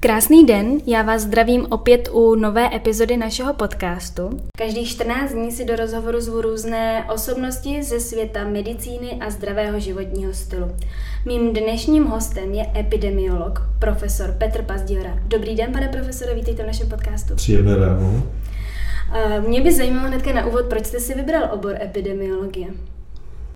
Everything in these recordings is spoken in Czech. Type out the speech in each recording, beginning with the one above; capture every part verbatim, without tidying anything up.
Krásný den, já vás zdravím opět u nové epizody našeho podcastu. Každých čtrnáct dní si do rozhovoru zvu různé osobnosti ze světa medicíny a zdravého životního stylu. Mým dnešním hostem je epidemiolog, profesor Petr Pazděra. Dobrý den, pane profesore, vítejte v našem podcastu. Příjemné ráno. Mě by zajímalo hnedka na úvod, proč jste si vybral obor epidemiologie?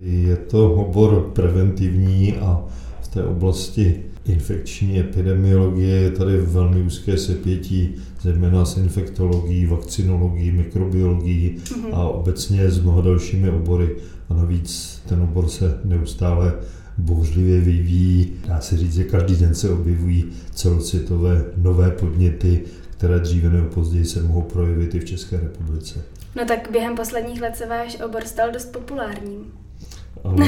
Je to obor preventivní a v té oblasti infekční epidemiologie je tady velmi úzké sepětí, zejména s infektologií, vakcinologií, mikrobiologií mm-hmm. a obecně s mnoha dalšími obory. A navíc ten obor se neustále bouřlivě vyvíjí. Dá se říct, že každý den se objevují celosvětové nové podněty, které dříve nebo později se mohou projevit i v České republice. No tak během posledních let se váš obor stal dost populárním. Ano,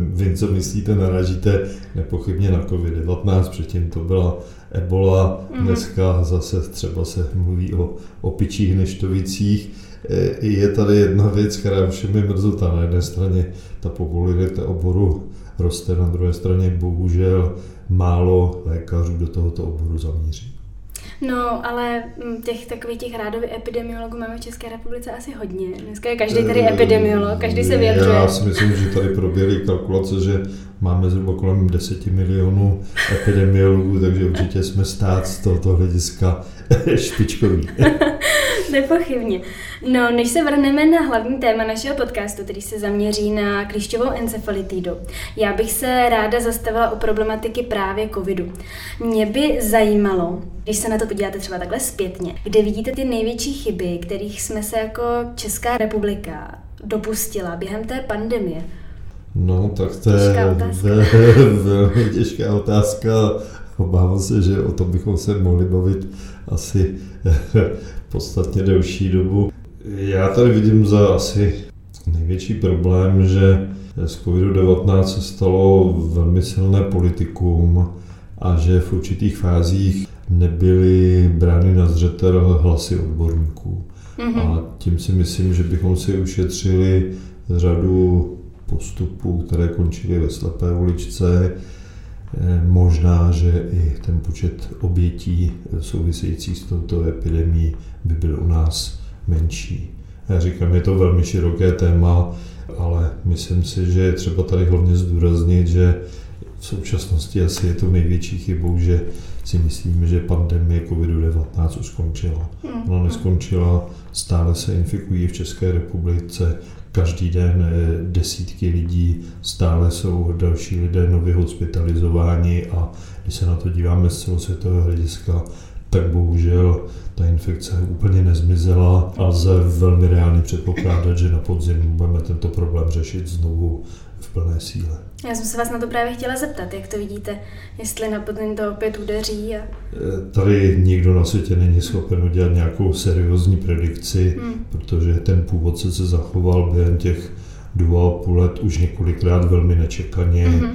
vím, co myslíte, narážíte nepochybně na covid devatenáct, předtím to byla Ebola, dneska zase třeba se mluví o opičích neštovicích. Je tady jedna věc, která je všemi mrzutá. Na jedné straně ta popularita oboru roste, na druhé straně bohužel málo lékařů do tohoto oboru zamíří. No, ale těch takových těch rádových epidemiologů máme v České republice asi hodně. Dneska je každý tady epidemiolog, každý se vyjadřuje. Já si myslím, že tady proběhly kalkulace, že máme zhruba kolem deset milionů epidemiologů, takže určitě jsme stát z tohoto hlediska špičkový. Nepochybně. No, než se vrhneme na hlavní téma našeho podcastu, který se zaměří na klíšťovou encefalitidu, já bych se ráda zastavila u problematiky právě covidu. Mě by zajímalo, když se na to podíváte třeba takhle zpětně, kde vidíte ty největší chyby, kterých jsme se jako Česká republika dopustila během té pandemie? No, tak to je velmi těžká otázka. Obávám se, že o tom bychom se mohli bavit asi podstatně delší dobu. Já tady vidím za asi největší problém, že z covid devatenáct se stalo velmi silné politikum a že v určitých fázích nebyly brány na zřetel hlasy odborníků. Mm-hmm. A tím si myslím, že bychom si ušetřili řadu postupů, které končily ve slepé uličce. Možná, že i ten počet obětí souvisejících s touto epidemií by byl u nás menší. Já říkám, je to velmi široké téma, ale myslím si, že je třeba tady hlavně zdůraznit, že v současnosti asi je to největší chybou, že si myslíme, že pandemie covid devatenáct už skončila. Ona neskončila, stále se infikují v České republice, každý den desítky lidí, stále jsou další lidé nově hospitalizováni a když se na to díváme z celosvětového hlediska, tak bohužel ta infekce úplně nezmizela a lze velmi reálně předpokládat, že na podzim budeme tento problém řešit znovu v plné síle. Já jsem se vás na to právě chtěla zeptat, jak to vidíte, jestli na podzim to opět udeří. A... Tady nikdo na světě není schopen udělat nějakou seriózní predikci, hmm. protože ten původce se zachoval během těch dvou a půl let už několikrát velmi nečekaně. Hmm.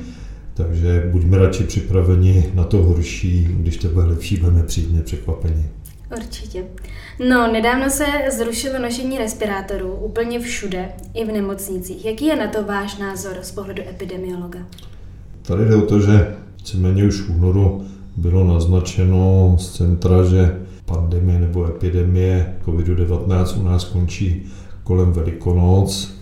Takže buďme radši připraveni na to horší, když to bude lepší, budeme příjemně překvapeni. Určitě. No, nedávno se zrušilo nošení respirátorů úplně všude, i v nemocnicích. Jaký je na to váš názor z pohledu epidemiologa? Tady jde o to, že víceméně už v únoru bylo naznačeno z centra, že pandemie nebo epidemie covid devatenáct u nás končí kolem Velikonoc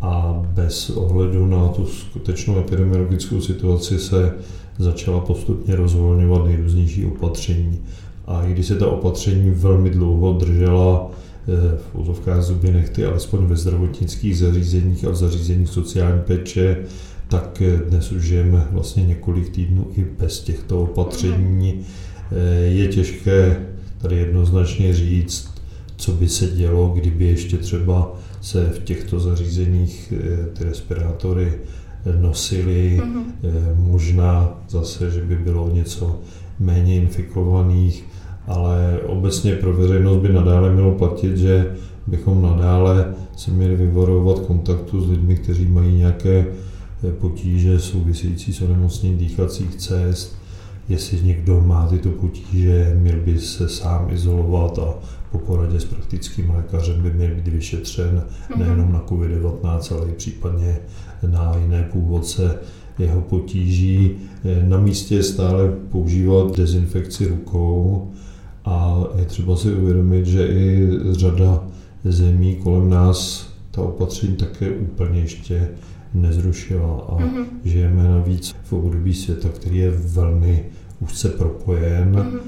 a bez ohledu na tu skutečnou epidemiologickou situaci se začala postupně rozvolňovat nejrůznější opatření. A i když se ta opatření velmi dlouho držela v úzovkách zuby nehty, alespoň ve zdravotnických zařízeních a v zařízeních sociální péče, tak dnes už žijeme vlastně několik týdnů i bez těchto opatření. Je těžké tady jednoznačně říct, co by se dělo, kdyby ještě třeba se v těchto zařízeních ty respirátory nosily. Možná zase, že by bylo něco méně infikovaných, ale obecně pro veřejnost by nadále mělo platit, že bychom nadále se měli vyvarovat kontaktu s lidmi, kteří mají nějaké potíže související s onemocněním dýchacích cest. Jestli někdo má tyto potíže, měl by se sám izolovat a po poradě s praktickým lékařem by měl být vyšetřen nejenom na covid devatenáct, ale i případně na jiné původce jeho potíží. Na místě je stále používat dezinfekci rukou a je třeba si uvědomit, že i řada zemí kolem nás ta opatření také úplně ještě nezrušila a mm-hmm. žijeme navíc v období světa, který je velmi úzce propojen mm-hmm.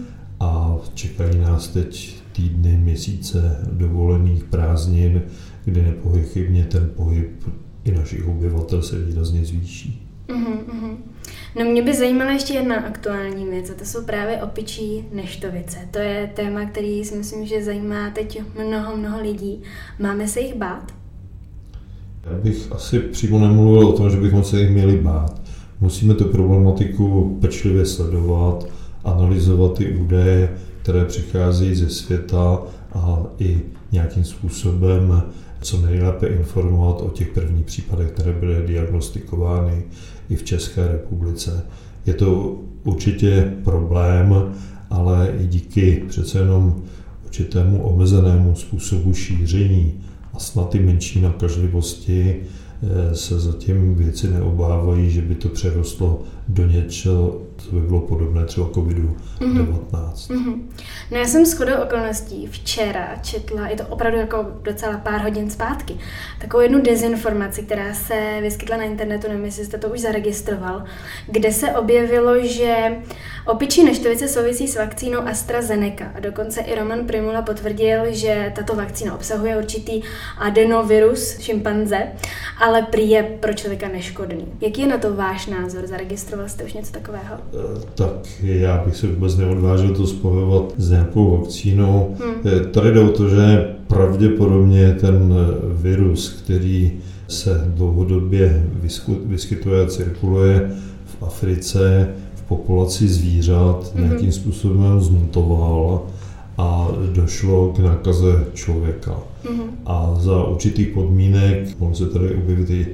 a čekají nás teď týdny, měsíce dovolených prázdnin, kdy nepochybně ten pohyb i našich obyvatel se výrazně zvýší. Mm-hmm. No mě by zajímala ještě jedna aktuální věc a to jsou právě opičí neštovice. To je téma, který si myslím, že zajímá teď mnoho, mnoho lidí. Máme se jich bát? Já bych asi přímo nemluvil o tom, že bychom se jich měli bát. Musíme tu problematiku pečlivě sledovat, analyzovat ty údaje, které přicházejí ze světa a i nějakým způsobem co nejlépe informovat o těch prvních případech, které byly diagnostikovány i v České republice. Je to určitě problém, ale i díky přece jenom určitému omezenému způsobu šíření a snad i menší nakažlivosti se zatím věci neobávají, že by to přerostlo do něčeho, co by bylo podobné třeba covidu devatenáct. Mm-hmm. No já jsem shodou okolností včera četla, je to opravdu jako docela pár hodin zpátky, takovou jednu dezinformaci, která se vyskytla na internetu, nevím, jestli jste to už zaregistroval, kde se objevilo, že opičí neštovice souvisí s vakcínou AstraZeneca. A dokonce i Roman Primula potvrdil, že tato vakcína obsahuje určitý adenovirus šimpanze, ale prý je pro člověka neškodný. Jaký je na to váš názor? Zaregistroval jste už něco takového? Tak já bych se vůbec neodvážil to spojovat s nějakou vakcínou. Hmm. Tady jde o to, že pravděpodobně ten virus, který se dlouhodobě vyskytuje a cirkuluje v Africe, v populaci zvířat, hmm. nějakým způsobem zmutoval a došlo k nákaze člověka. Mm-hmm. A za určitých podmínek mohl se tady objevit i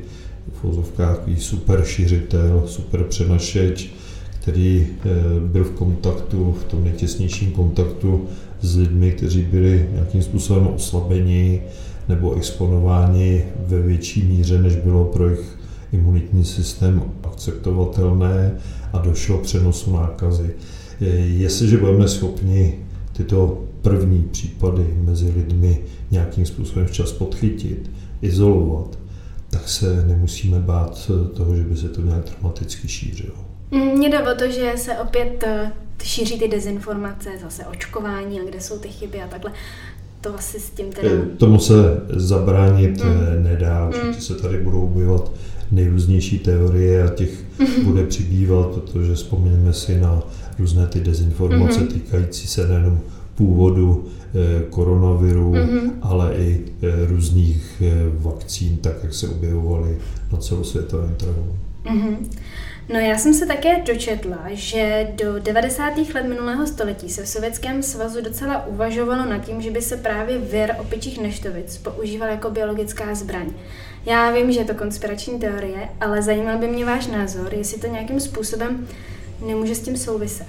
v ozovkách super šířitel, super přenašeč, který byl v kontaktu, v tom nejtěsnějším kontaktu s lidmi, kteří byli nějakým způsobem oslabeni nebo exponováni ve větší míře, než bylo pro jejich imunitní systém akceptovatelné a došlo k přenosu nákazy. Jestliže budeme schopni tyto první případy mezi lidmi nějakým způsobem včas podchytit, izolovat, tak se nemusíme bát toho, že by se to nějak dramaticky šířilo. Mně jde o to, že se opět šíří ty dezinformace, zase očkování a kde jsou ty chyby a takhle. To asi s tím teda... Tomu se zabránit mm. nedá, že mm. se tady budou objevat nejrůznější teorie a těch bude přibývat, protože vzpomeneme si na různé ty dezinformace mm-hmm. týkající se nejenom původu koronaviru, mm-hmm. ale i různých vakcín, tak jak se objevovaly na celosvětovém trhu. Mm-hmm. No já jsem se také dočetla, že do devadesátých let minulého století se v Sovětském svazu docela uvažovalo nad tím, že by se právě vir opičích neštovic používal jako biologická zbraň. Já vím, že je to konspirační teorie, ale zajímal by mě váš názor, jestli to nějakým způsobem nemůže s tím souviset.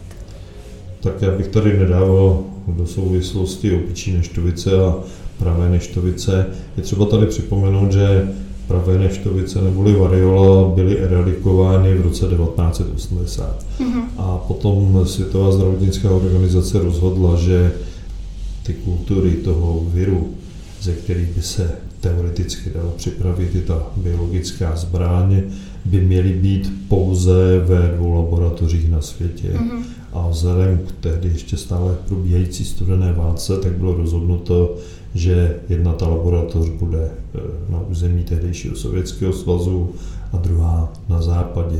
Tak já bych tady nedával do souvislosti opičí neštovice a pravé neštovice. Je třeba tady připomenout, že pravé neštovice neboli variola byly eradikovány v roce devatenáct osmdesát. Mm-hmm. A potom Světová zdravotnická organizace rozhodla, že ty kultury toho viru, ze kterých by se teoreticky dalo připravit i ta biologická zbraň, by měly být pouze ve dvou laboratořích na světě. Mm-hmm. A vzhledem k tehdy ještě stále probíhající studené válce, tak bylo rozhodnuto, že jedna ta laboratoř bude na území tehdejšího Sovětského svazu a druhá na západě.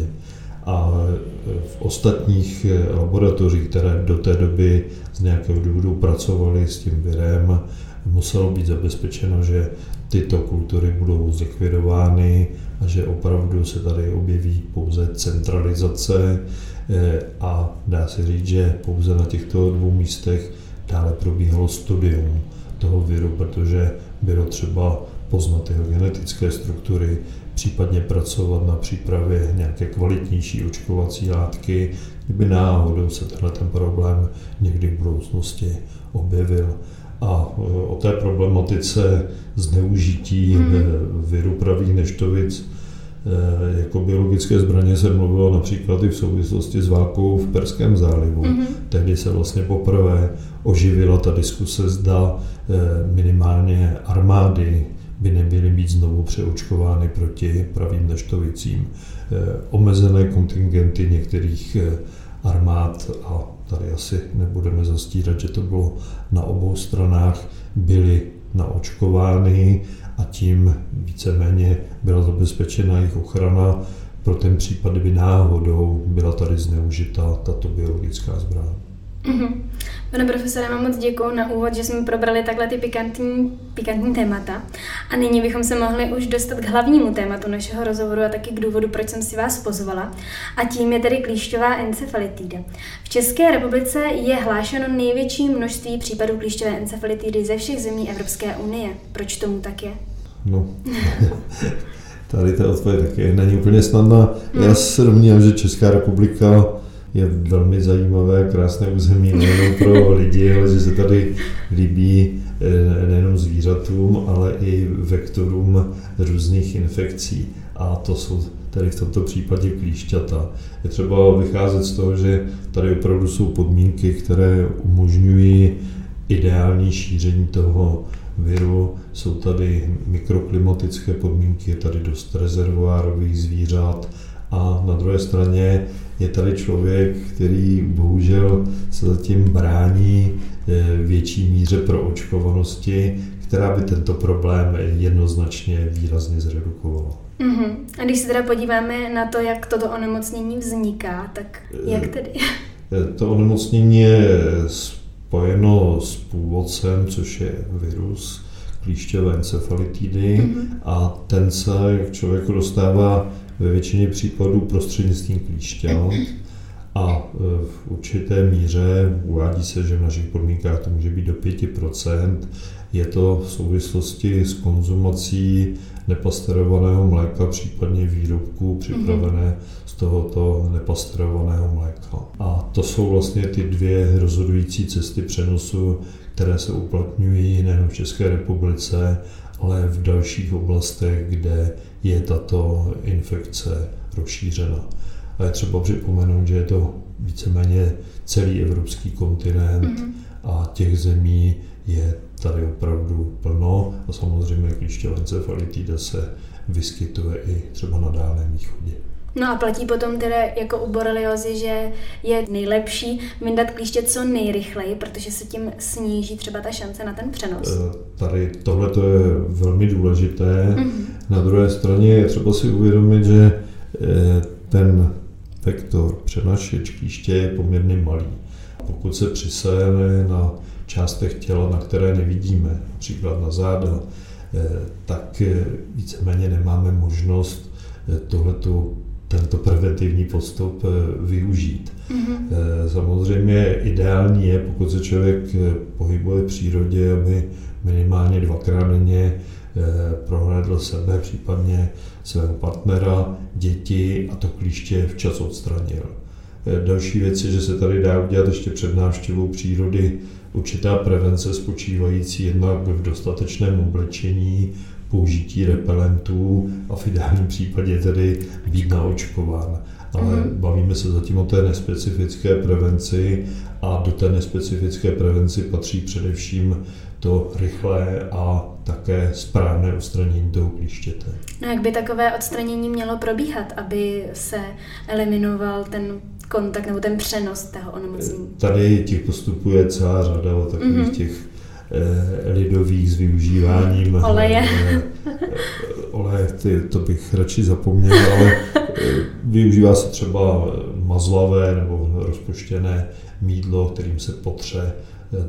A v ostatních laboratořích, které do té doby z nějakého důvodu pracovaly s tím virem, muselo být zabezpečeno, že tyto kultury budou zlikvidovány a že opravdu se tady objeví pouze centralizace a dá se říct, že pouze na těchto dvou místech dále probíhalo studium toho viru, protože bylo třeba poznat jeho genetické struktury, případně pracovat na přípravě nějaké kvalitnější očkovací látky, kdyby náhodou se tenhle problém někdy v budoucnosti objevil. A o té problematice zneužití mm. viru pravých neštovic jako biologické zbraně se mluvilo například i v souvislosti s válkou v Perském zálivu. Mm-hmm. Tehdy se vlastně poprvé oživila ta diskuse, zda minimálně armády by nebyly být znovu přeočkovány proti pravým neštovicím. Omezené kontingenty některých armád, a tady asi nebudeme zastírat, že to bylo na obou stranách, byly naočkovány a tím víceméně byla zabezpečena jejich ochrana pro ten případ, kdyby náhodou byla tady zneužita tato biologická zbraň. Mm-hmm. Pane profesore, mám moc děkuju na úvod, že jsme probrali takhle ty pikantní, pikantní témata. A nyní bychom se mohli už dostat k hlavnímu tématu našeho rozhovoru a taky k důvodu, proč jsem si vás pozvala. A tím je tedy klíšťová encefalitída. V České republice je hlášeno největší množství případů klíšťové encefalitídy ze všech zemí Evropské unie. Proč tomu tak je? No, tady ta odpověď taky není úplně snadná. Mm. Já se domnívám, že Česká republika je velmi zajímavé, krásné území nejenom pro lidi, ale že se tady líbí nejenom zvířatům, ale i vektorům různých infekcí. A to jsou tady v tomto případě klíšťata. Je třeba vycházet z toho, že tady opravdu jsou podmínky, které umožňují ideální šíření toho viru. Jsou tady mikroklimatické podmínky, je tady dost rezervoárových zvířat. A na druhé straně je tady člověk, který bohužel se zatím brání větší míře proočkovanosti, která by tento problém jednoznačně výrazně zredukovala. Mm-hmm. A když se teda podíváme na to, jak toto onemocnění vzniká, tak jak tedy? To onemocnění je spojeno s původcem, což je virus klíšťové encefalitidy, mm-hmm. a ten se k člověku dostává ve většině případů prostřednictvím klíšťat a v určité míře uvádí se, že v našich podmínkách to může být do pět procent. Je to v souvislosti s konzumací nepasteurovaného mléka, případně výrobků připravené z tohoto nepasteurovaného mléka. A to jsou vlastně ty dvě rozhodující cesty přenosu, které se uplatňují nejen v České republice, ale v dalších oblastech, kde je tato infekce rozšířena. A je třeba připomenout, že je to víceméně celý evropský kontinent, mm-hmm. a těch zemí je tady opravdu plno a samozřejmě klíšťová encefalitida se vyskytuje i třeba na Dálném východě. No a platí potom teda jako u boreliozy, že je nejlepší vyndat klíště co nejrychleji, protože se tím sníží třeba ta šance na ten přenos. Tady tohle to je velmi důležité. Mm-hmm. Na druhé straně je třeba si uvědomit, že ten vektor přenašeč klíště je poměrně malý. Pokud se přisajeme na částech těla, na které nevidíme, například na záda, tak víceméně nemáme možnost tohletu tento preventivní postup využít. Mm-hmm. Samozřejmě ideální je, pokud se člověk pohybuje v přírodě, aby minimálně dvakrát denně prohlédl sebe, případně svého partnera, děti a to klíště včas odstranil. Další věc je, že se tady dá udělat ještě před návštěvou přírody určitá prevence spočívající jednak v dostatečném oblečení, použití repelentů a v ideálním případě tedy být naočkován. Ale bavíme se zatím o té nespecifické prevenci a do té nespecifické prevenci patří především to rychlé a také správné odstranění toho klíštěte. No jak by takové odstranění mělo probíhat, aby se eliminoval ten kontakt nebo ten přenos toho onemocnění? Tady těch postupů je celá řada o takových mm-hmm. těch lidových s využíváním oleje. Oleje, to bych radši zapomněl, ale využívá se třeba mazlavé nebo rozpuštěné mýdlo, kterým se potře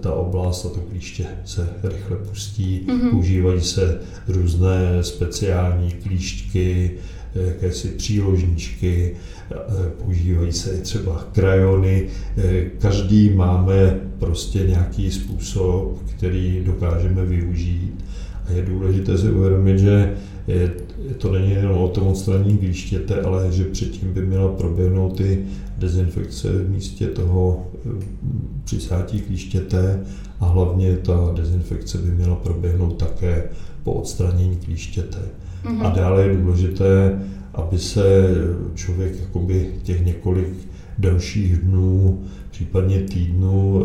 ta oblast a to klíště se rychle pustí. Mm-hmm. Používají se různé speciální klíšťky, jakési příložničky, používají se i třeba krajony. Každý máme prostě nějaký způsob, který dokážeme využít. A je důležité si uvědomit, že to není jen o tom odstranění klíštěte, ale že předtím by měla proběhnout i dezinfekce v místě toho přisátí klíštěte a hlavně ta dezinfekce by měla proběhnout také po odstranění klíštěte. Mm-hmm. A dále je důležité, aby se člověk jakoby těch několik dalších dnů, případně týdnů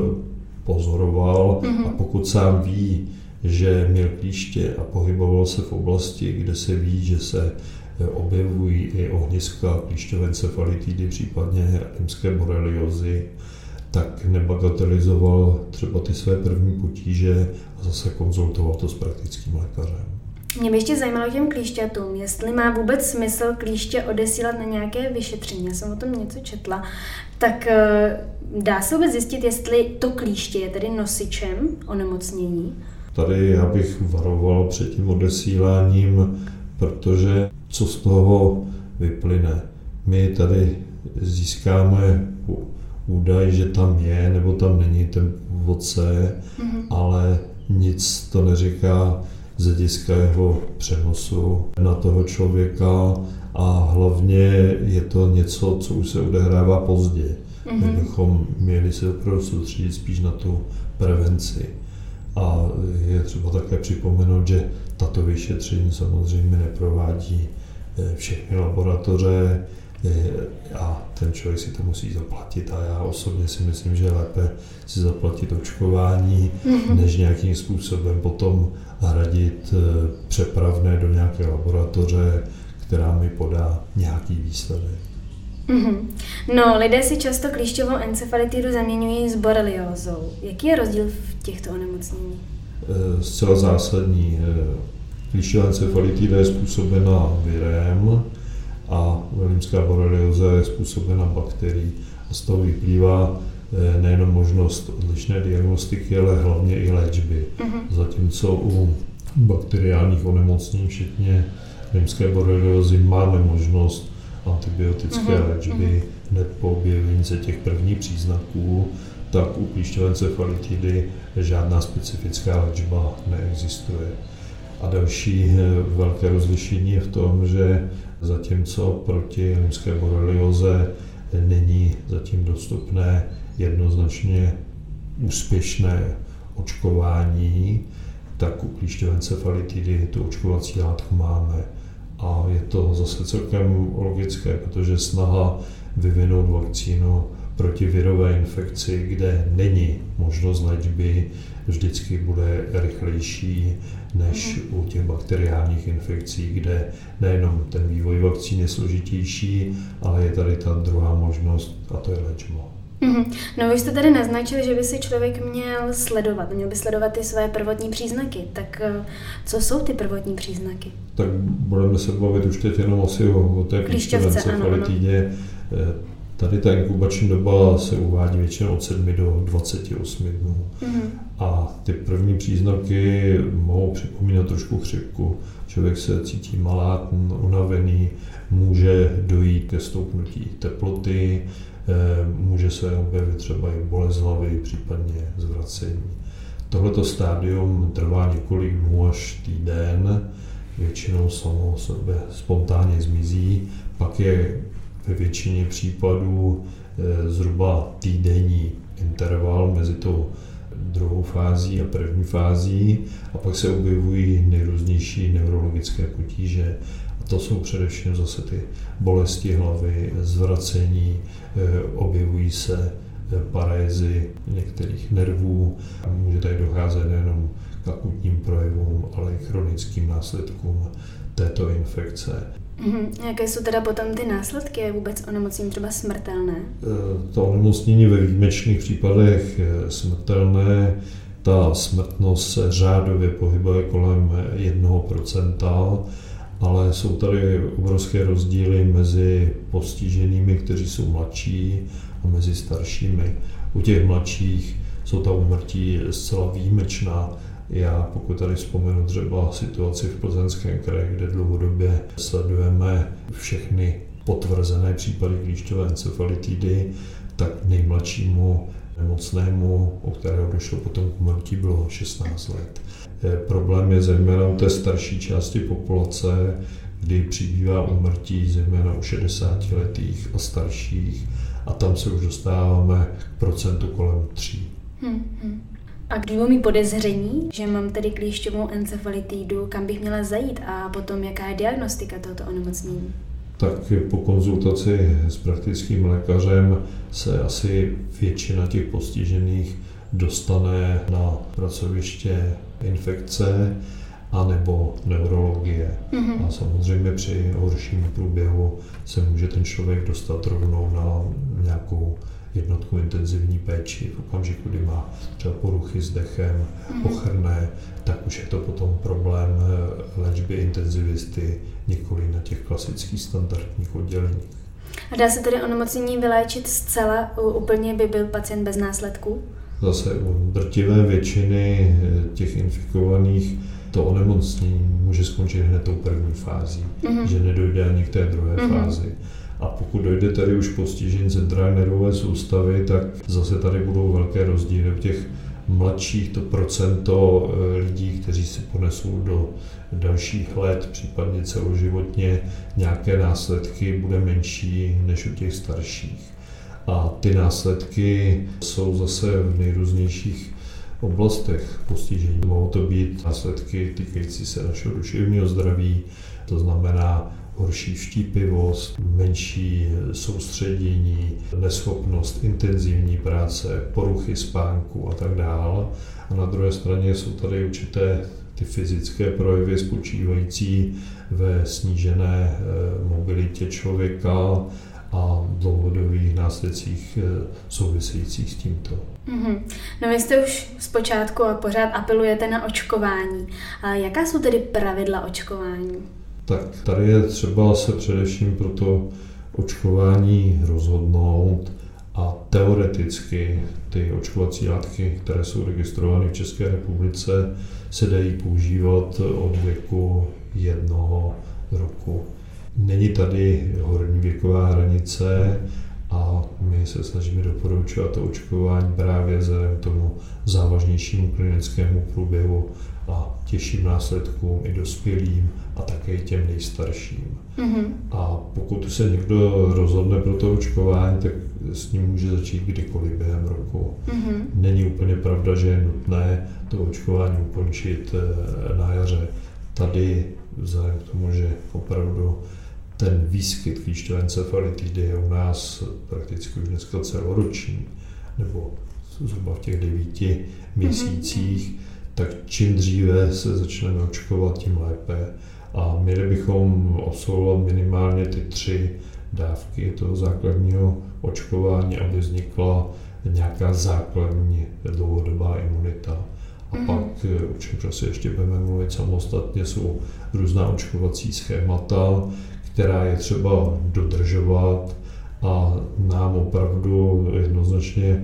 pozoroval, mm-hmm. a pokud sám ví, že měl klíště a pohyboval se v oblasti, kde se ví, že se objevují i ohniska klíšťové encefalitidy, případně epidemické boreliozy, tak nebagatelizoval třeba ty své první potíže a zase konzultoval to s praktickým lékařem. Mě by ještě zajímalo těm klíšťatům, jestli má vůbec smysl klíště odesílat na nějaké vyšetření. Já jsem o tom něco četla. Tak dá se vůbec zjistit, jestli to klíště je tedy nosičem onemocnění? Tady já bych varoval před tím odesíláním, protože co z toho vyplyne. My tady získáme údaj, že tam je nebo tam není ten původce, mm-hmm. ale nic to neříká z hlediska jeho přenosu na toho člověka a hlavně je to něco, co už se odehrává později. Mm-hmm. My bychom měli se opravdu soustředit spíš na tu prevenci. A je třeba také připomenout, že tato vyšetření samozřejmě neprovádí všechny laboratoře a ten člověk si to musí zaplatit. A já osobně si myslím, že je lépe si zaplatit očkování, než nějakým způsobem potom hradit přepravné do nějaké laboratoře, která mi podá nějaký výsledek. No, lidé si často klíšťovou encefalitidu zaměňují s boreliózou. Jaký je rozdíl v těchto onemocnění? Zcela zásadní. Klíšťová encefalitida je způsobena virem a limská borelioza je způsobena bakterií. A z toho vyplývá nejenom možnost odlišné diagnostiky, ale hlavně i léčby. Uh-huh. Zatímco u bakteriálních onemocnění, včetně limské boreliozy, máme možnost antibiotické uhum, léčby uhum. hned po objevení se těch prvních příznaků, tak u klíšťové encefalitidy žádná specifická léčba neexistuje. A další velké rozlišení je v tom, že zatímco proti limské borelioze není zatím dostupné jednoznačně úspěšné očkování, tak u klíšťové encefalitidy tu očkovací látku máme. A je to zase celkem logické, protože snaha vyvinout vakcínu proti virové infekci, kde není možnost léčby, vždycky bude rychlejší než u těch bakteriálních infekcí, kde nejenom ten vývoj vakcín je složitější, ale je tady ta druhá možnost a to je léčba. Mm-hmm. No vy jste tady naznačil, že by si člověk měl sledovat, měl by sledovat ty své prvotní příznaky, tak co jsou ty prvotní příznaky? Tak budeme se bavit už teď jenom asi o té klíšťové encefalitidě. Tady ta inkubační doba se uvádí většinou od sedmi do dvaceti osmi dnů. Mm-hmm. A ty první příznaky mohou připomínat trošku chřipku. Člověk se cítí malátn, unavený, může dojít ke stoupnutí teploty, může se objevit třeba i bolest hlavy, případně zvracení. Tohleto stádium trvá několik dnů až týden, většinou samo sebe spontánně zmizí, pak je ve většině případů zhruba týdenní interval mezi tou druhou fází a první fází a pak se objevují nejrůznější neurologické potíže. To jsou především zase ty bolesti hlavy, zvracení, objevují se parézy některých nervů a může tady docházet nejenom k akutním projevům, ale i chronickým následkům této infekce. Mm-hmm. Jaké jsou teda potom ty následky? Je vůbec onemocnění třeba smrtelné? To onemocnění ve výjimečných případech je smrtelné. Ta smrtnost se řádově pohybuje kolem jednoho procenta. Ale jsou tady obrovské rozdíly mezi postiženými, kteří jsou mladší, a mezi staršími. U těch mladších jsou ta úmrtí zcela výjimečná. Já pokud tady vzpomenu třeba situaci v Plzeňském kraji, kde dlouhodobě sledujeme všechny potvrzené případy klíšťové encefalitidy, tak nejmladšímu nemocnému, u kterého došlo potom k úmrtí, bylo šestnáct let. Problém je zejména u té starší části populace, kdy přibývá úmrtí zejména u šedesátiletých a starších a tam se už dostáváme k procentu kolem tří. Hmm, hmm. A když mám mít podezření, že mám tedy klíšťovou encefalitídu, kam bych měla zajít a potom jaká je diagnostika tohoto onemocnění? Tak po konzultaci s praktickým lékařem se asi většina těch postižených dostane na pracoviště infekce anebo neurologie. Mm-hmm. A samozřejmě při horším průběhu se může ten člověk dostat rovnou na nějakou jednotku intenzivní péči. V okamžiku, kdy má třeba poruchy s dechem, mm-hmm. ochrné, tak už je to potom problém léčby intenzivisty, nikoli na těch klasických standardních odděleních. A dá se tedy onemocnění vyléčit zcela? Úplně by byl pacient bez následků? Zase u drtivé většiny těch infikovaných to onemocnění může skončit hned tou první fází, mm-hmm. že nedojde ani k té druhé mm-hmm. fázi. A pokud dojde tady už postižení centrální nervové soustavy, tak zase tady budou velké rozdíly. U těch mladších to procento lidí, kteří si ponesou do dalších let, případně celoživotně nějaké následky, bude menší než u těch starších. A ty následky jsou zase v nejrůznějších oblastech postižení. Mohou to být následky týkající se našeho duševního zdraví, to znamená horší vštípivost, menší soustředění, neschopnost intenzivní práce, poruchy spánku a tak dále. A na druhé straně jsou tady určité ty fyzické projevy spočívající ve snížené mobilitě člověka a dlouhodobých následcích souvisejících s tímto. Mm-hmm. No vy jste už zpočátku a pořád apelujete na očkování. A jaká jsou tedy pravidla očkování? Tak tady je třeba se především pro to očkování rozhodnout a teoreticky ty očkovací látky, které jsou registrovány v České republice, se dají používat od věku jednoho roku. Není tady horní věková hranice a my se snažíme doporučovat to očkování právě vzhledem tomu závažnějšímu klinickému průběhu a těžším následkům i dospělým a také těm nejstarším. Mm-hmm. A pokud se někdo rozhodne pro to očkování, tak s ním může začít kdykoliv během roku. Mm-hmm. Není úplně pravda, že je nutné to očkování ukončit na jaře. Tady vzhledem k tomu, že opravdu ten výskyt klíšťové encefalitidy je u nás prakticky už dneska celoroční, nebo zhruba v těch devíti měsících, mm-hmm. tak čím dříve se začneme očkovat, tím lépe. A měli bychom absolvovat minimálně ty tři dávky toho základního očkování, aby vznikla nějaká základní dlouhodobá imunita. A mm-hmm. pak, o čem prostě ještě budeme mluvit samostatně, jsou různá očkovací schémata, která je třeba dodržovat a nám opravdu jednoznačně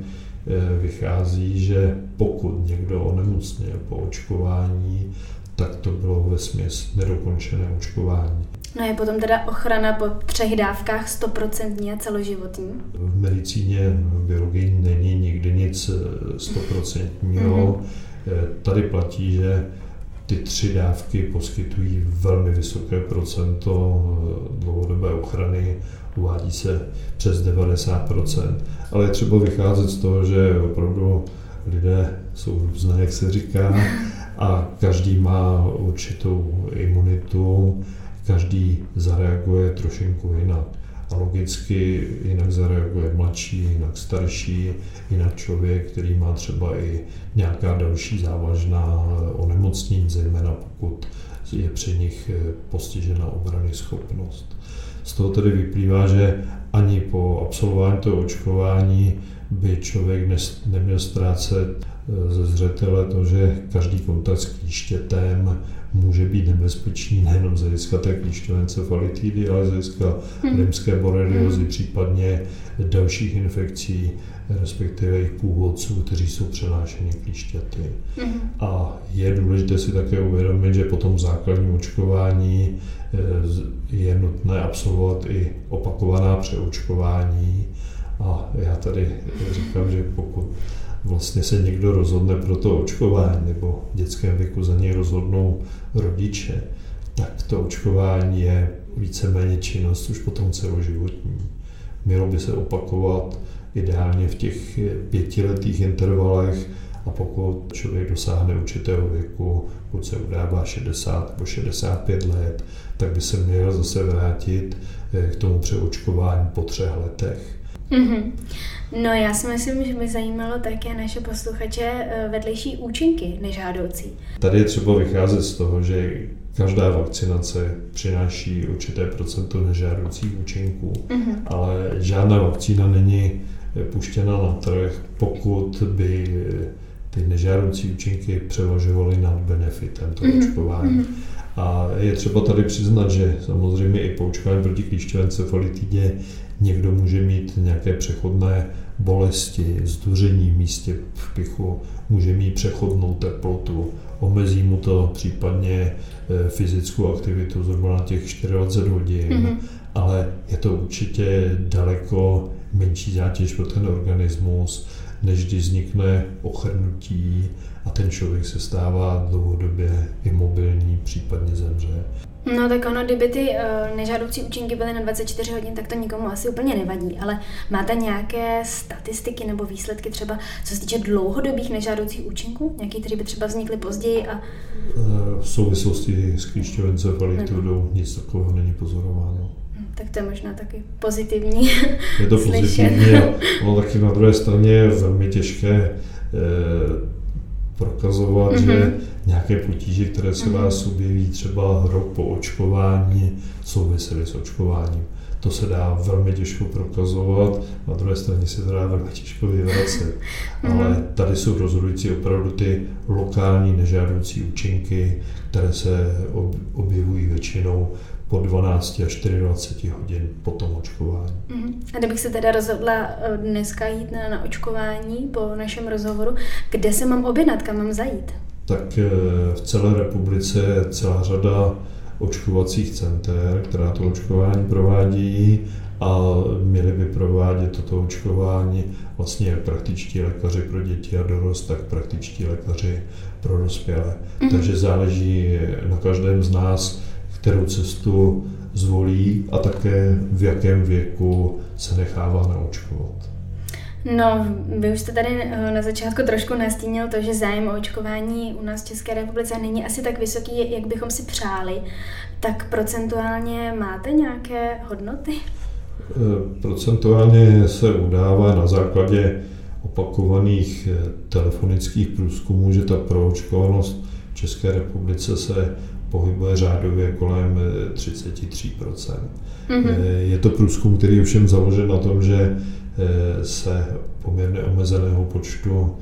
vychází, že pokud někdo onemocněl po očkování, tak to bylo vesměs nedokončené očkování. No je potom teda ochrana po třech dávkách stoprocentní a celoživotní? V medicíně, v biologii není nikdy nic stoprocentního. Mm-hmm. Tady platí, že ty tři dávky poskytují velmi vysoké procento dlouhodobé ochrany, uvádí se přes devadesát procent, ale je třeba vycházet z toho, že opravdu lidé jsou různé, jak se říká, a každý má určitou imunitu, každý zareaguje trošinku jinak. A logicky jinak zareaguje mladší, jinak starší, jinak člověk, který má třeba i nějaká další závažná onemocnění, zejména pokud je při nich postižena obranyschopnost. Z toho tedy vyplývá, že ani po absolvování toho očkování by člověk neměl ztrácet ze zřetele to, že každý kontakt s klíštětem může být nebezpečný nejenom z hlediska té klíšťové encefalitidy, ale z hlediska lymské boreliozy, případně dalších infekcí, respektive jejich původců, kteří jsou přenášeni klíšťaty. A je důležité si také uvědomit, že po tom základním očkování je nutné absolvovat i opakovaná přeočkování. A já tady říkám, že pokud vlastně se někdo rozhodne pro to očkování, nebo v dětském věku za něj rozhodnou rodiče, tak to očkování je víceméně činnost už potom celoživotní. Mělo by se opakovat ideálně v těch pětiletých intervalech a pokud člověk dosáhne určitého věku, pokud se udává šedesát nebo šedesát pět let, tak by se měl zase vrátit k tomu přeočkování po třech letech. Mm-hmm. No já si myslím, že by zajímalo také naše posluchače vedlejší účinky nežádoucí. Tady je třeba vycházet z toho, že každá vakcinace přináší určité procento nežádoucích účinků, mm-hmm. ale žádná vakcína není puštěna na trh, pokud by ty nežádoucí účinky převažovaly nad benefitem toho mm-hmm. očkování. Mm-hmm. A je třeba tady přiznat, že samozřejmě i po očkování proti klíšťové encefalitidě někdo může mít nějaké přechodné bolesti, zduření v místě v pichu, může mít přechodnou teplotu, omezí mu to případně fyzickou aktivitu zhruba na těch dvacet čtyři hodin, mm-hmm. ale je to určitě daleko menší zátěž pro ten organismus, než když vznikne ochrnutí a ten člověk se stává dlouhodobě imobilní, případně zemře. No tak ono, kdyby ty uh, nežádoucí účinky byly na dvacet čtyři hodin, tak to nikomu asi úplně nevadí, ale máte nějaké statistiky nebo výsledky třeba, co se týče dlouhodobých nežádoucích účinků? Nějaký, který by třeba vznikly později a... Uh, v souvislosti s klíšťovou encefalitidou nic takového není pozorováno. Tak to je možná taky pozitivní. Je to pozitivní a ono taky na druhé straně je velmi těžké e, prokazovat, mm-hmm. že nějaké potíže, které se mm-hmm. vás objeví třeba rok po očkování, souvisely s očkováním. To se dá velmi těžko prokazovat, na druhé straně se to dá velmi těžko vyvracet. Mm-hmm. Ale tady jsou rozhodující opravdu ty lokální nežádoucí účinky, které se objevují většinou po dvanáct až dvacet čtyři hodin po tom očkování. A kdybych se teda rozhodla dneska jít na, na očkování po našem rozhovoru, kde se mám objednat, kam mám zajít? Tak v celé republice je celá řada očkovacích center, která to očkování provádí a měli by provádět toto očkování vlastně praktičtí lékaři pro děti a dorost, tak praktičtí lékaři pro dospělé. Mm-hmm. Takže záleží na každém z nás, kterou cestu zvolí a také v jakém věku se nechává naočkovat. No, vy už jste tady na začátku trošku nastínil to, že zájem o očkování u nás v České republice není asi tak vysoký, jak bychom si přáli. Tak procentuálně máte nějaké hodnoty? Procentuálně se udává na základě opakovaných telefonických průzkumů, že ta proočkovanost v České republice se pohybuje řádově kolem třicet tři procent. Mm-hmm. Je to průzkum, který je ovšem založen na tom, že se poměrně omezeného počtu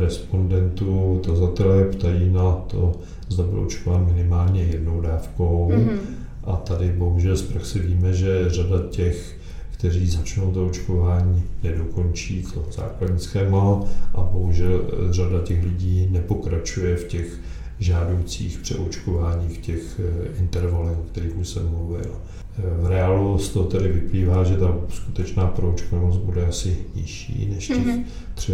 respondentů tazatelé ptají na to, zda byl očkován minimálně jednou dávkou. Mm-hmm. A tady bohužel z praxe víme, že řada těch, kteří začnou to očkování, nedokončí to základní schéma a bohužel řada těch lidí nepokračuje v těch žádoucích přeočkování v těch intervalech, o kterých už jsem mluvil. V reálu z toho tedy vyplývá, že ta skutečná proočkovanost bude asi nižší než těch mm-hmm.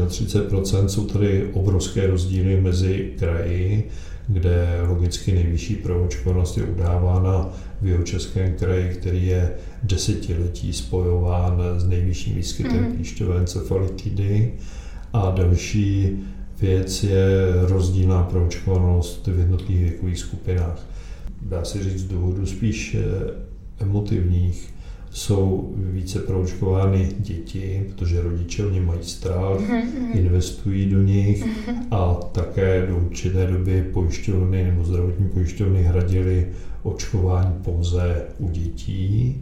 třicet tři procent. Jsou tady obrovské rozdíly mezi kraji, kde logicky nejvyšší proočkovanost je udávána v Jihočeském kraji, který je desetiletí spojován s nejvyšším výskytem mm-hmm. klíšťové encefalitidy a další věc je rozdílná proočkovanost v jednotlivých věkových skupinách. Dá se říct, z důvodu spíš emotivních jsou více proočkovány děti, protože rodiče o ně mají strach, investují do nich a také do určité doby pojišťovny nebo zdravotní pojišťovny hradily očkování pouze u dětí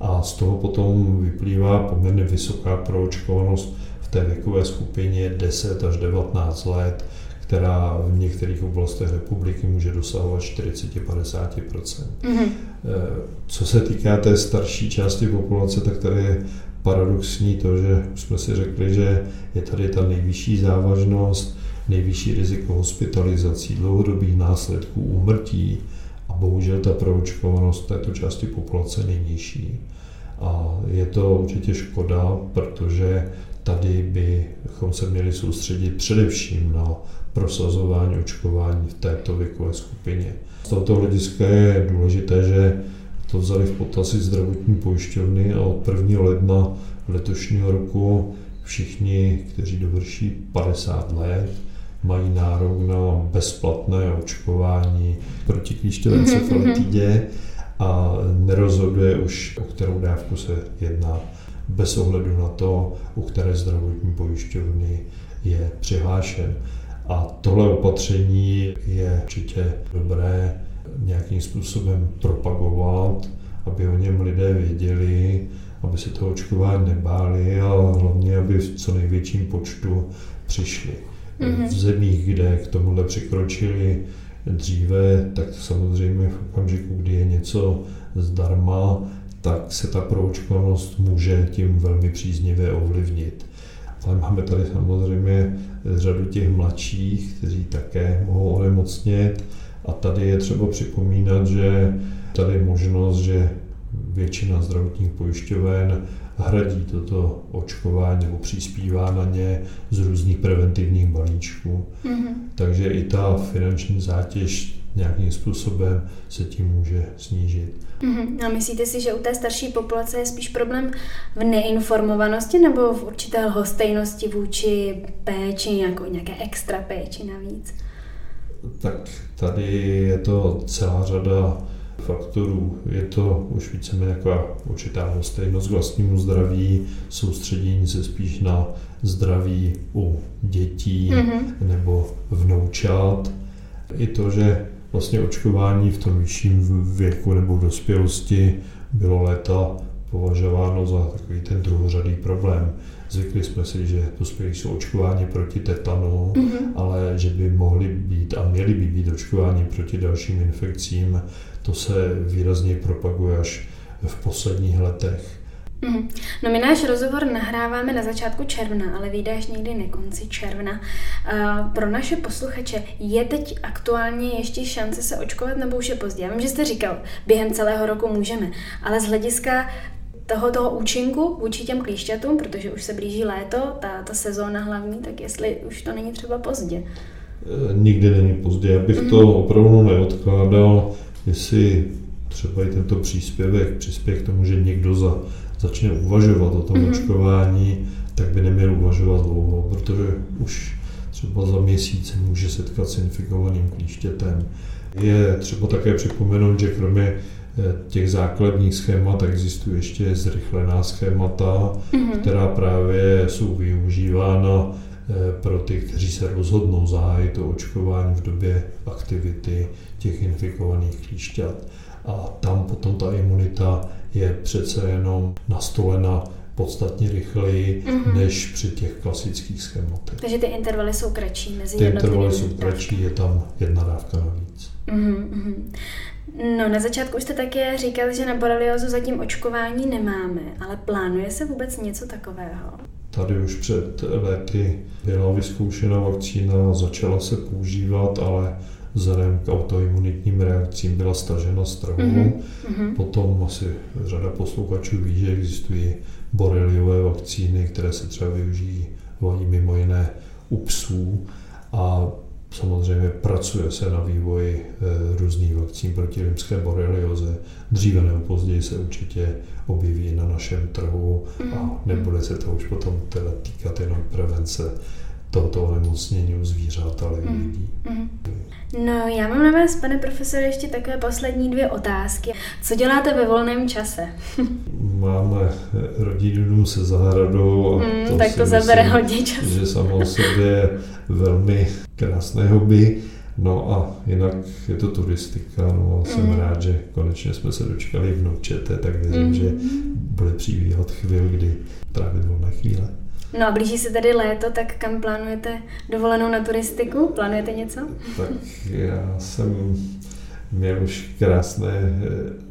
a z toho potom vyplývá poměrně vysoká proočkovanost té věkové skupině deset až devatenáct let, která v některých oblastech republiky může dosahovat čtyřicet až padesát procent. Mm-hmm. Co se týká té starší části populace, tak tady je paradoxní to, že jsme si řekli, že je tady ta nejvyšší závažnost, nejvyšší riziko hospitalizací, dlouhodobých následků, úmrtí a bohužel ta proočkovanost této části populace nejnižší. A je to určitě škoda, protože tady bychom se měli soustředit především na prosazování očkování v této věkové skupině. Z tohoto hlediska je důležité, že to vzali v potaz zdravotní pojišťovny a od prvního ledna letošního roku všichni, kteří dovrší padesát let, mají nárok na bezplatné očkování proti klíšťové encefalitidě a nerozhoduje už, o kterou dávku se jedná, bez ohledu na to, u které zdravotní pojišťovny je přihlášen. A tohle opatření je určitě dobré nějakým způsobem propagovat, aby o něm lidé věděli, aby se toho očkování nebáli a hlavně, aby v co největším počtu přišli. Mm-hmm. V zemích, kde k tomuhle přikročili dříve, tak samozřejmě v okamžiku, kdy je něco zdarma, tak se ta proočkovanost může tím velmi příznivě ovlivnit. Ale máme tady samozřejmě řadu těch mladších, kteří také mohou onemocnět. A tady je třeba připomínat, že tady je možnost, že většina zdravotních pojišťoven hradí toto očkování nebo přispívá na ně z různých preventivních balíčků. Mm-hmm. Takže i ta finanční zátěž nějakým způsobem se tím může snížit. Mm-hmm. A myslíte si, že u té starší populace je spíš problém v neinformovanosti nebo v určité lhostejnosti vůči péči, nějakou, nějaké extra péči navíc? Tak tady je to celá řada faktorů. Je to už víceméně taková určitá lhostejnost k vlastnímu zdraví, soustředění se spíš na zdraví u dětí mm-hmm. nebo vnoučat. I to, že vlastně očkování v tom vyšším věku nebo v dospělosti bylo léta považováno za takový ten druhořadý problém. Zvykli jsme si, že dospělí jsou očkováni proti tetanu, mm-hmm. ale že by mohli být a měli by být očkováni proti dalším infekcím, to se výrazně propaguje až v posledních letech. No, my náš rozhovor nahráváme na začátku června, ale vyjde až někdy na konci června. Pro naše posluchače je teď aktuálně ještě šance se očkovat, nebo už je pozdě? Já vím, že jste říkal, během celého roku můžeme, ale z hlediska toho, toho účinku vůči těm klíšťatům, protože už se blíží léto, ta, ta sezóna hlavní, tak jestli už to není třeba pozdě? Nikdy není pozdě, abych mm. to opravdu neodkládal, jestli třeba i tento příspěvek přispěje k tomu, že někdo za začne uvažovat o tom mm-hmm. očkování, tak by neměl uvažovat dlouho, protože už třeba za měsíc může setkat s infikovaným klíštětem. Je třeba také připomenout, že kromě těch základních schémat existují ještě zrychlená schémata, mm-hmm. která právě jsou využívána pro ty, kteří se rozhodnou zahájit to očkování v době aktivity těch infikovaných klíšťat. A tam potom ta imunita je přece jenom nastolena podstatně rychleji, mm-hmm. než při těch klasických schématech. Takže ty intervaly jsou kratší mezi ty jednotlivými intervaly jsou kratší, je tam jedna dávka navíc. Mm-hmm. No, na začátku už jste také říkal, že na boreliozu zatím očkování nemáme, ale plánuje se vůbec něco takového? Tady už před lety byla vyzkoušena vakcína, začala se používat, ale vzhledem k autoimunitním reakcím byla stažena z trhu. Mm-hmm. Potom asi řada posluchačů ví, že existují boreliové vakcíny, které se třeba využívají mimo jiné u psů a samozřejmě pracuje se na vývoji různých vakcín proti lymské borelioze. Dříve nebo později se určitě objeví na našem trhu a nebude se to už potom teda týkat jenom prevence tohoto onemocnění u zvířat, ale i lidí. No, já mám na vás, pane profesore, ještě takové poslední dvě otázky. Co děláte ve volném čase? Máme rodinu se zahradou. A mm, to tak to zabere hodně času. Že samo o sobě je velmi krásné hobby. No a jinak je to turistika. No a jsem mm. rád, že konečně jsme se dočkali vnoučete, tak věřím, mm. že bude přibývat chvíl, kdy trávit volné chvíle. No a blíží se tady léto, tak kam plánujete dovolenou na turistiku? Plánujete něco? Tak já jsem měl už krásné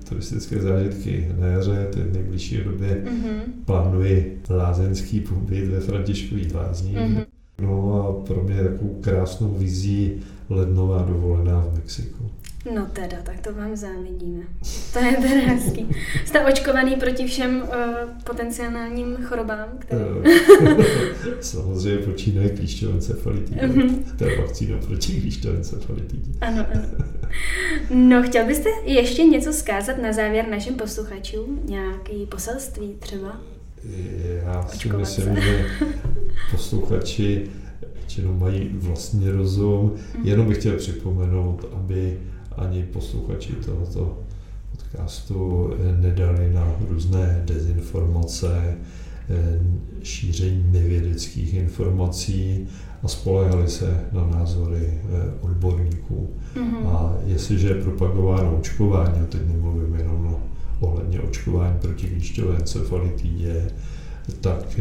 turistické zážitky na jaře, to je v nejbližší době. Mm-hmm. Plánuji lázeňský pobyt ve Františkových Lázních. Mm-hmm. No a pro mě takovou krásnou vizí lednová dovolená v Mexiku. No teda, tak to vám závidíme. To je teda hezký. Jste očkovaný proti všem uh, potenciálním chorobám? Které... Samozřejmě počínají klíšťové encefalitidou. Mm-hmm. To je vakcína proti klíšťové encefalitidě. Ano, ano. No, chtěl byste ještě něco zkázat na závěr našim posluchačům? Nějaký poselství třeba? Já si Očkovat myslím, se. že posluchači většinou mají vlastní rozum. Jenom bych chtěl připomenout, aby ani posluchači tohoto podcastu nedali na různé dezinformace, šíření nevědeckých informací a spolehali se na názory odborníků. Mm-hmm. A jestliže je propagováno očkování, a teď nemluvím jenom ohledně očkování proti klíšťové encefalitidě, tak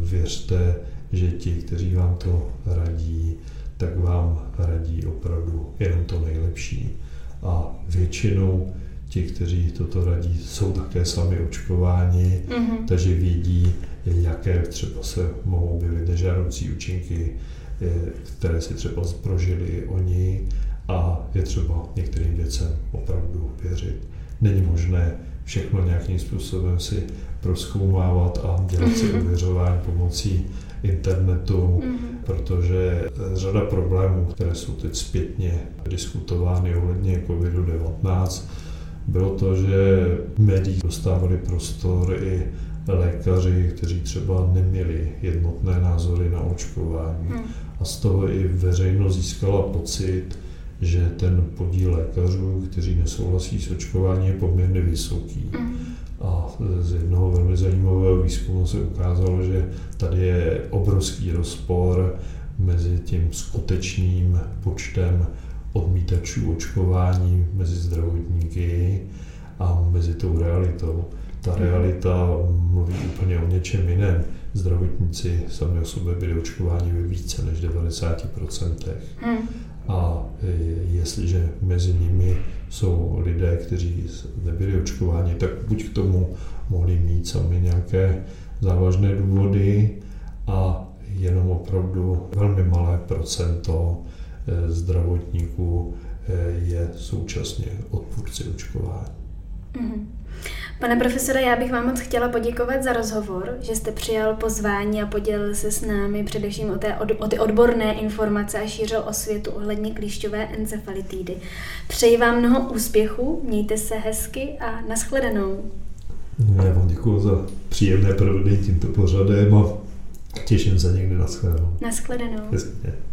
věřte, že ti, kteří vám to radí, tak vám radí opravdu jenom to nejlepší. A většinou ti, kteří toto radí, jsou také sami očkováni, mm-hmm. takže vědí, jaké třeba se mohou být nežádoucí účinky, které si třeba prožili oni, a je třeba některým věcem opravdu věřit. Není možné všechno nějakým způsobem si prozkoumávat a dělat si mm-hmm. ověřování pomocí internetu, mm-hmm. protože řada problémů, které jsou teď zpětně diskutovány ohledně kovidu devatenáct, bylo to, že médií dostávali prostor i lékaři, kteří třeba neměli jednotné názory na očkování. Mm. A z toho i veřejnost získala pocit, že ten podíl lékařů, kteří nesouhlasí s očkováním, je poměrně vysoký. Mm. A z jednoho velmi zajímavého výzkumu se ukázalo, že tady je obrovský rozpor mezi tím skutečným počtem odmítačů očkování mezi zdravotníky a mezi tou realitou. Ta realita mluví úplně o něčem jiném. Zdravotníci sami o sobě byli očkováni ve více než devadesát procent. Mm. A jestliže mezi nimi jsou lidé, kteří nebyli očkováni, tak buď k tomu mohli mít sami nějaké závažné důvody, a jenom opravdu velmi malé procento zdravotníků je současně odpůrci očkování. Pane profesore, já bych vám moc chtěla poděkovat za rozhovor, že jste přijal pozvání a podělil se s námi především o, té, o ty odborné informace a šířil osvětu ohledně klíšťové encefalitidy. Přeji vám mnoho úspěchů, mějte se hezky a nashledanou. Já vám děkuji za příjemné provedení tímto pořadem a těším se někdy nashledanou. Nashledanou. Hezky.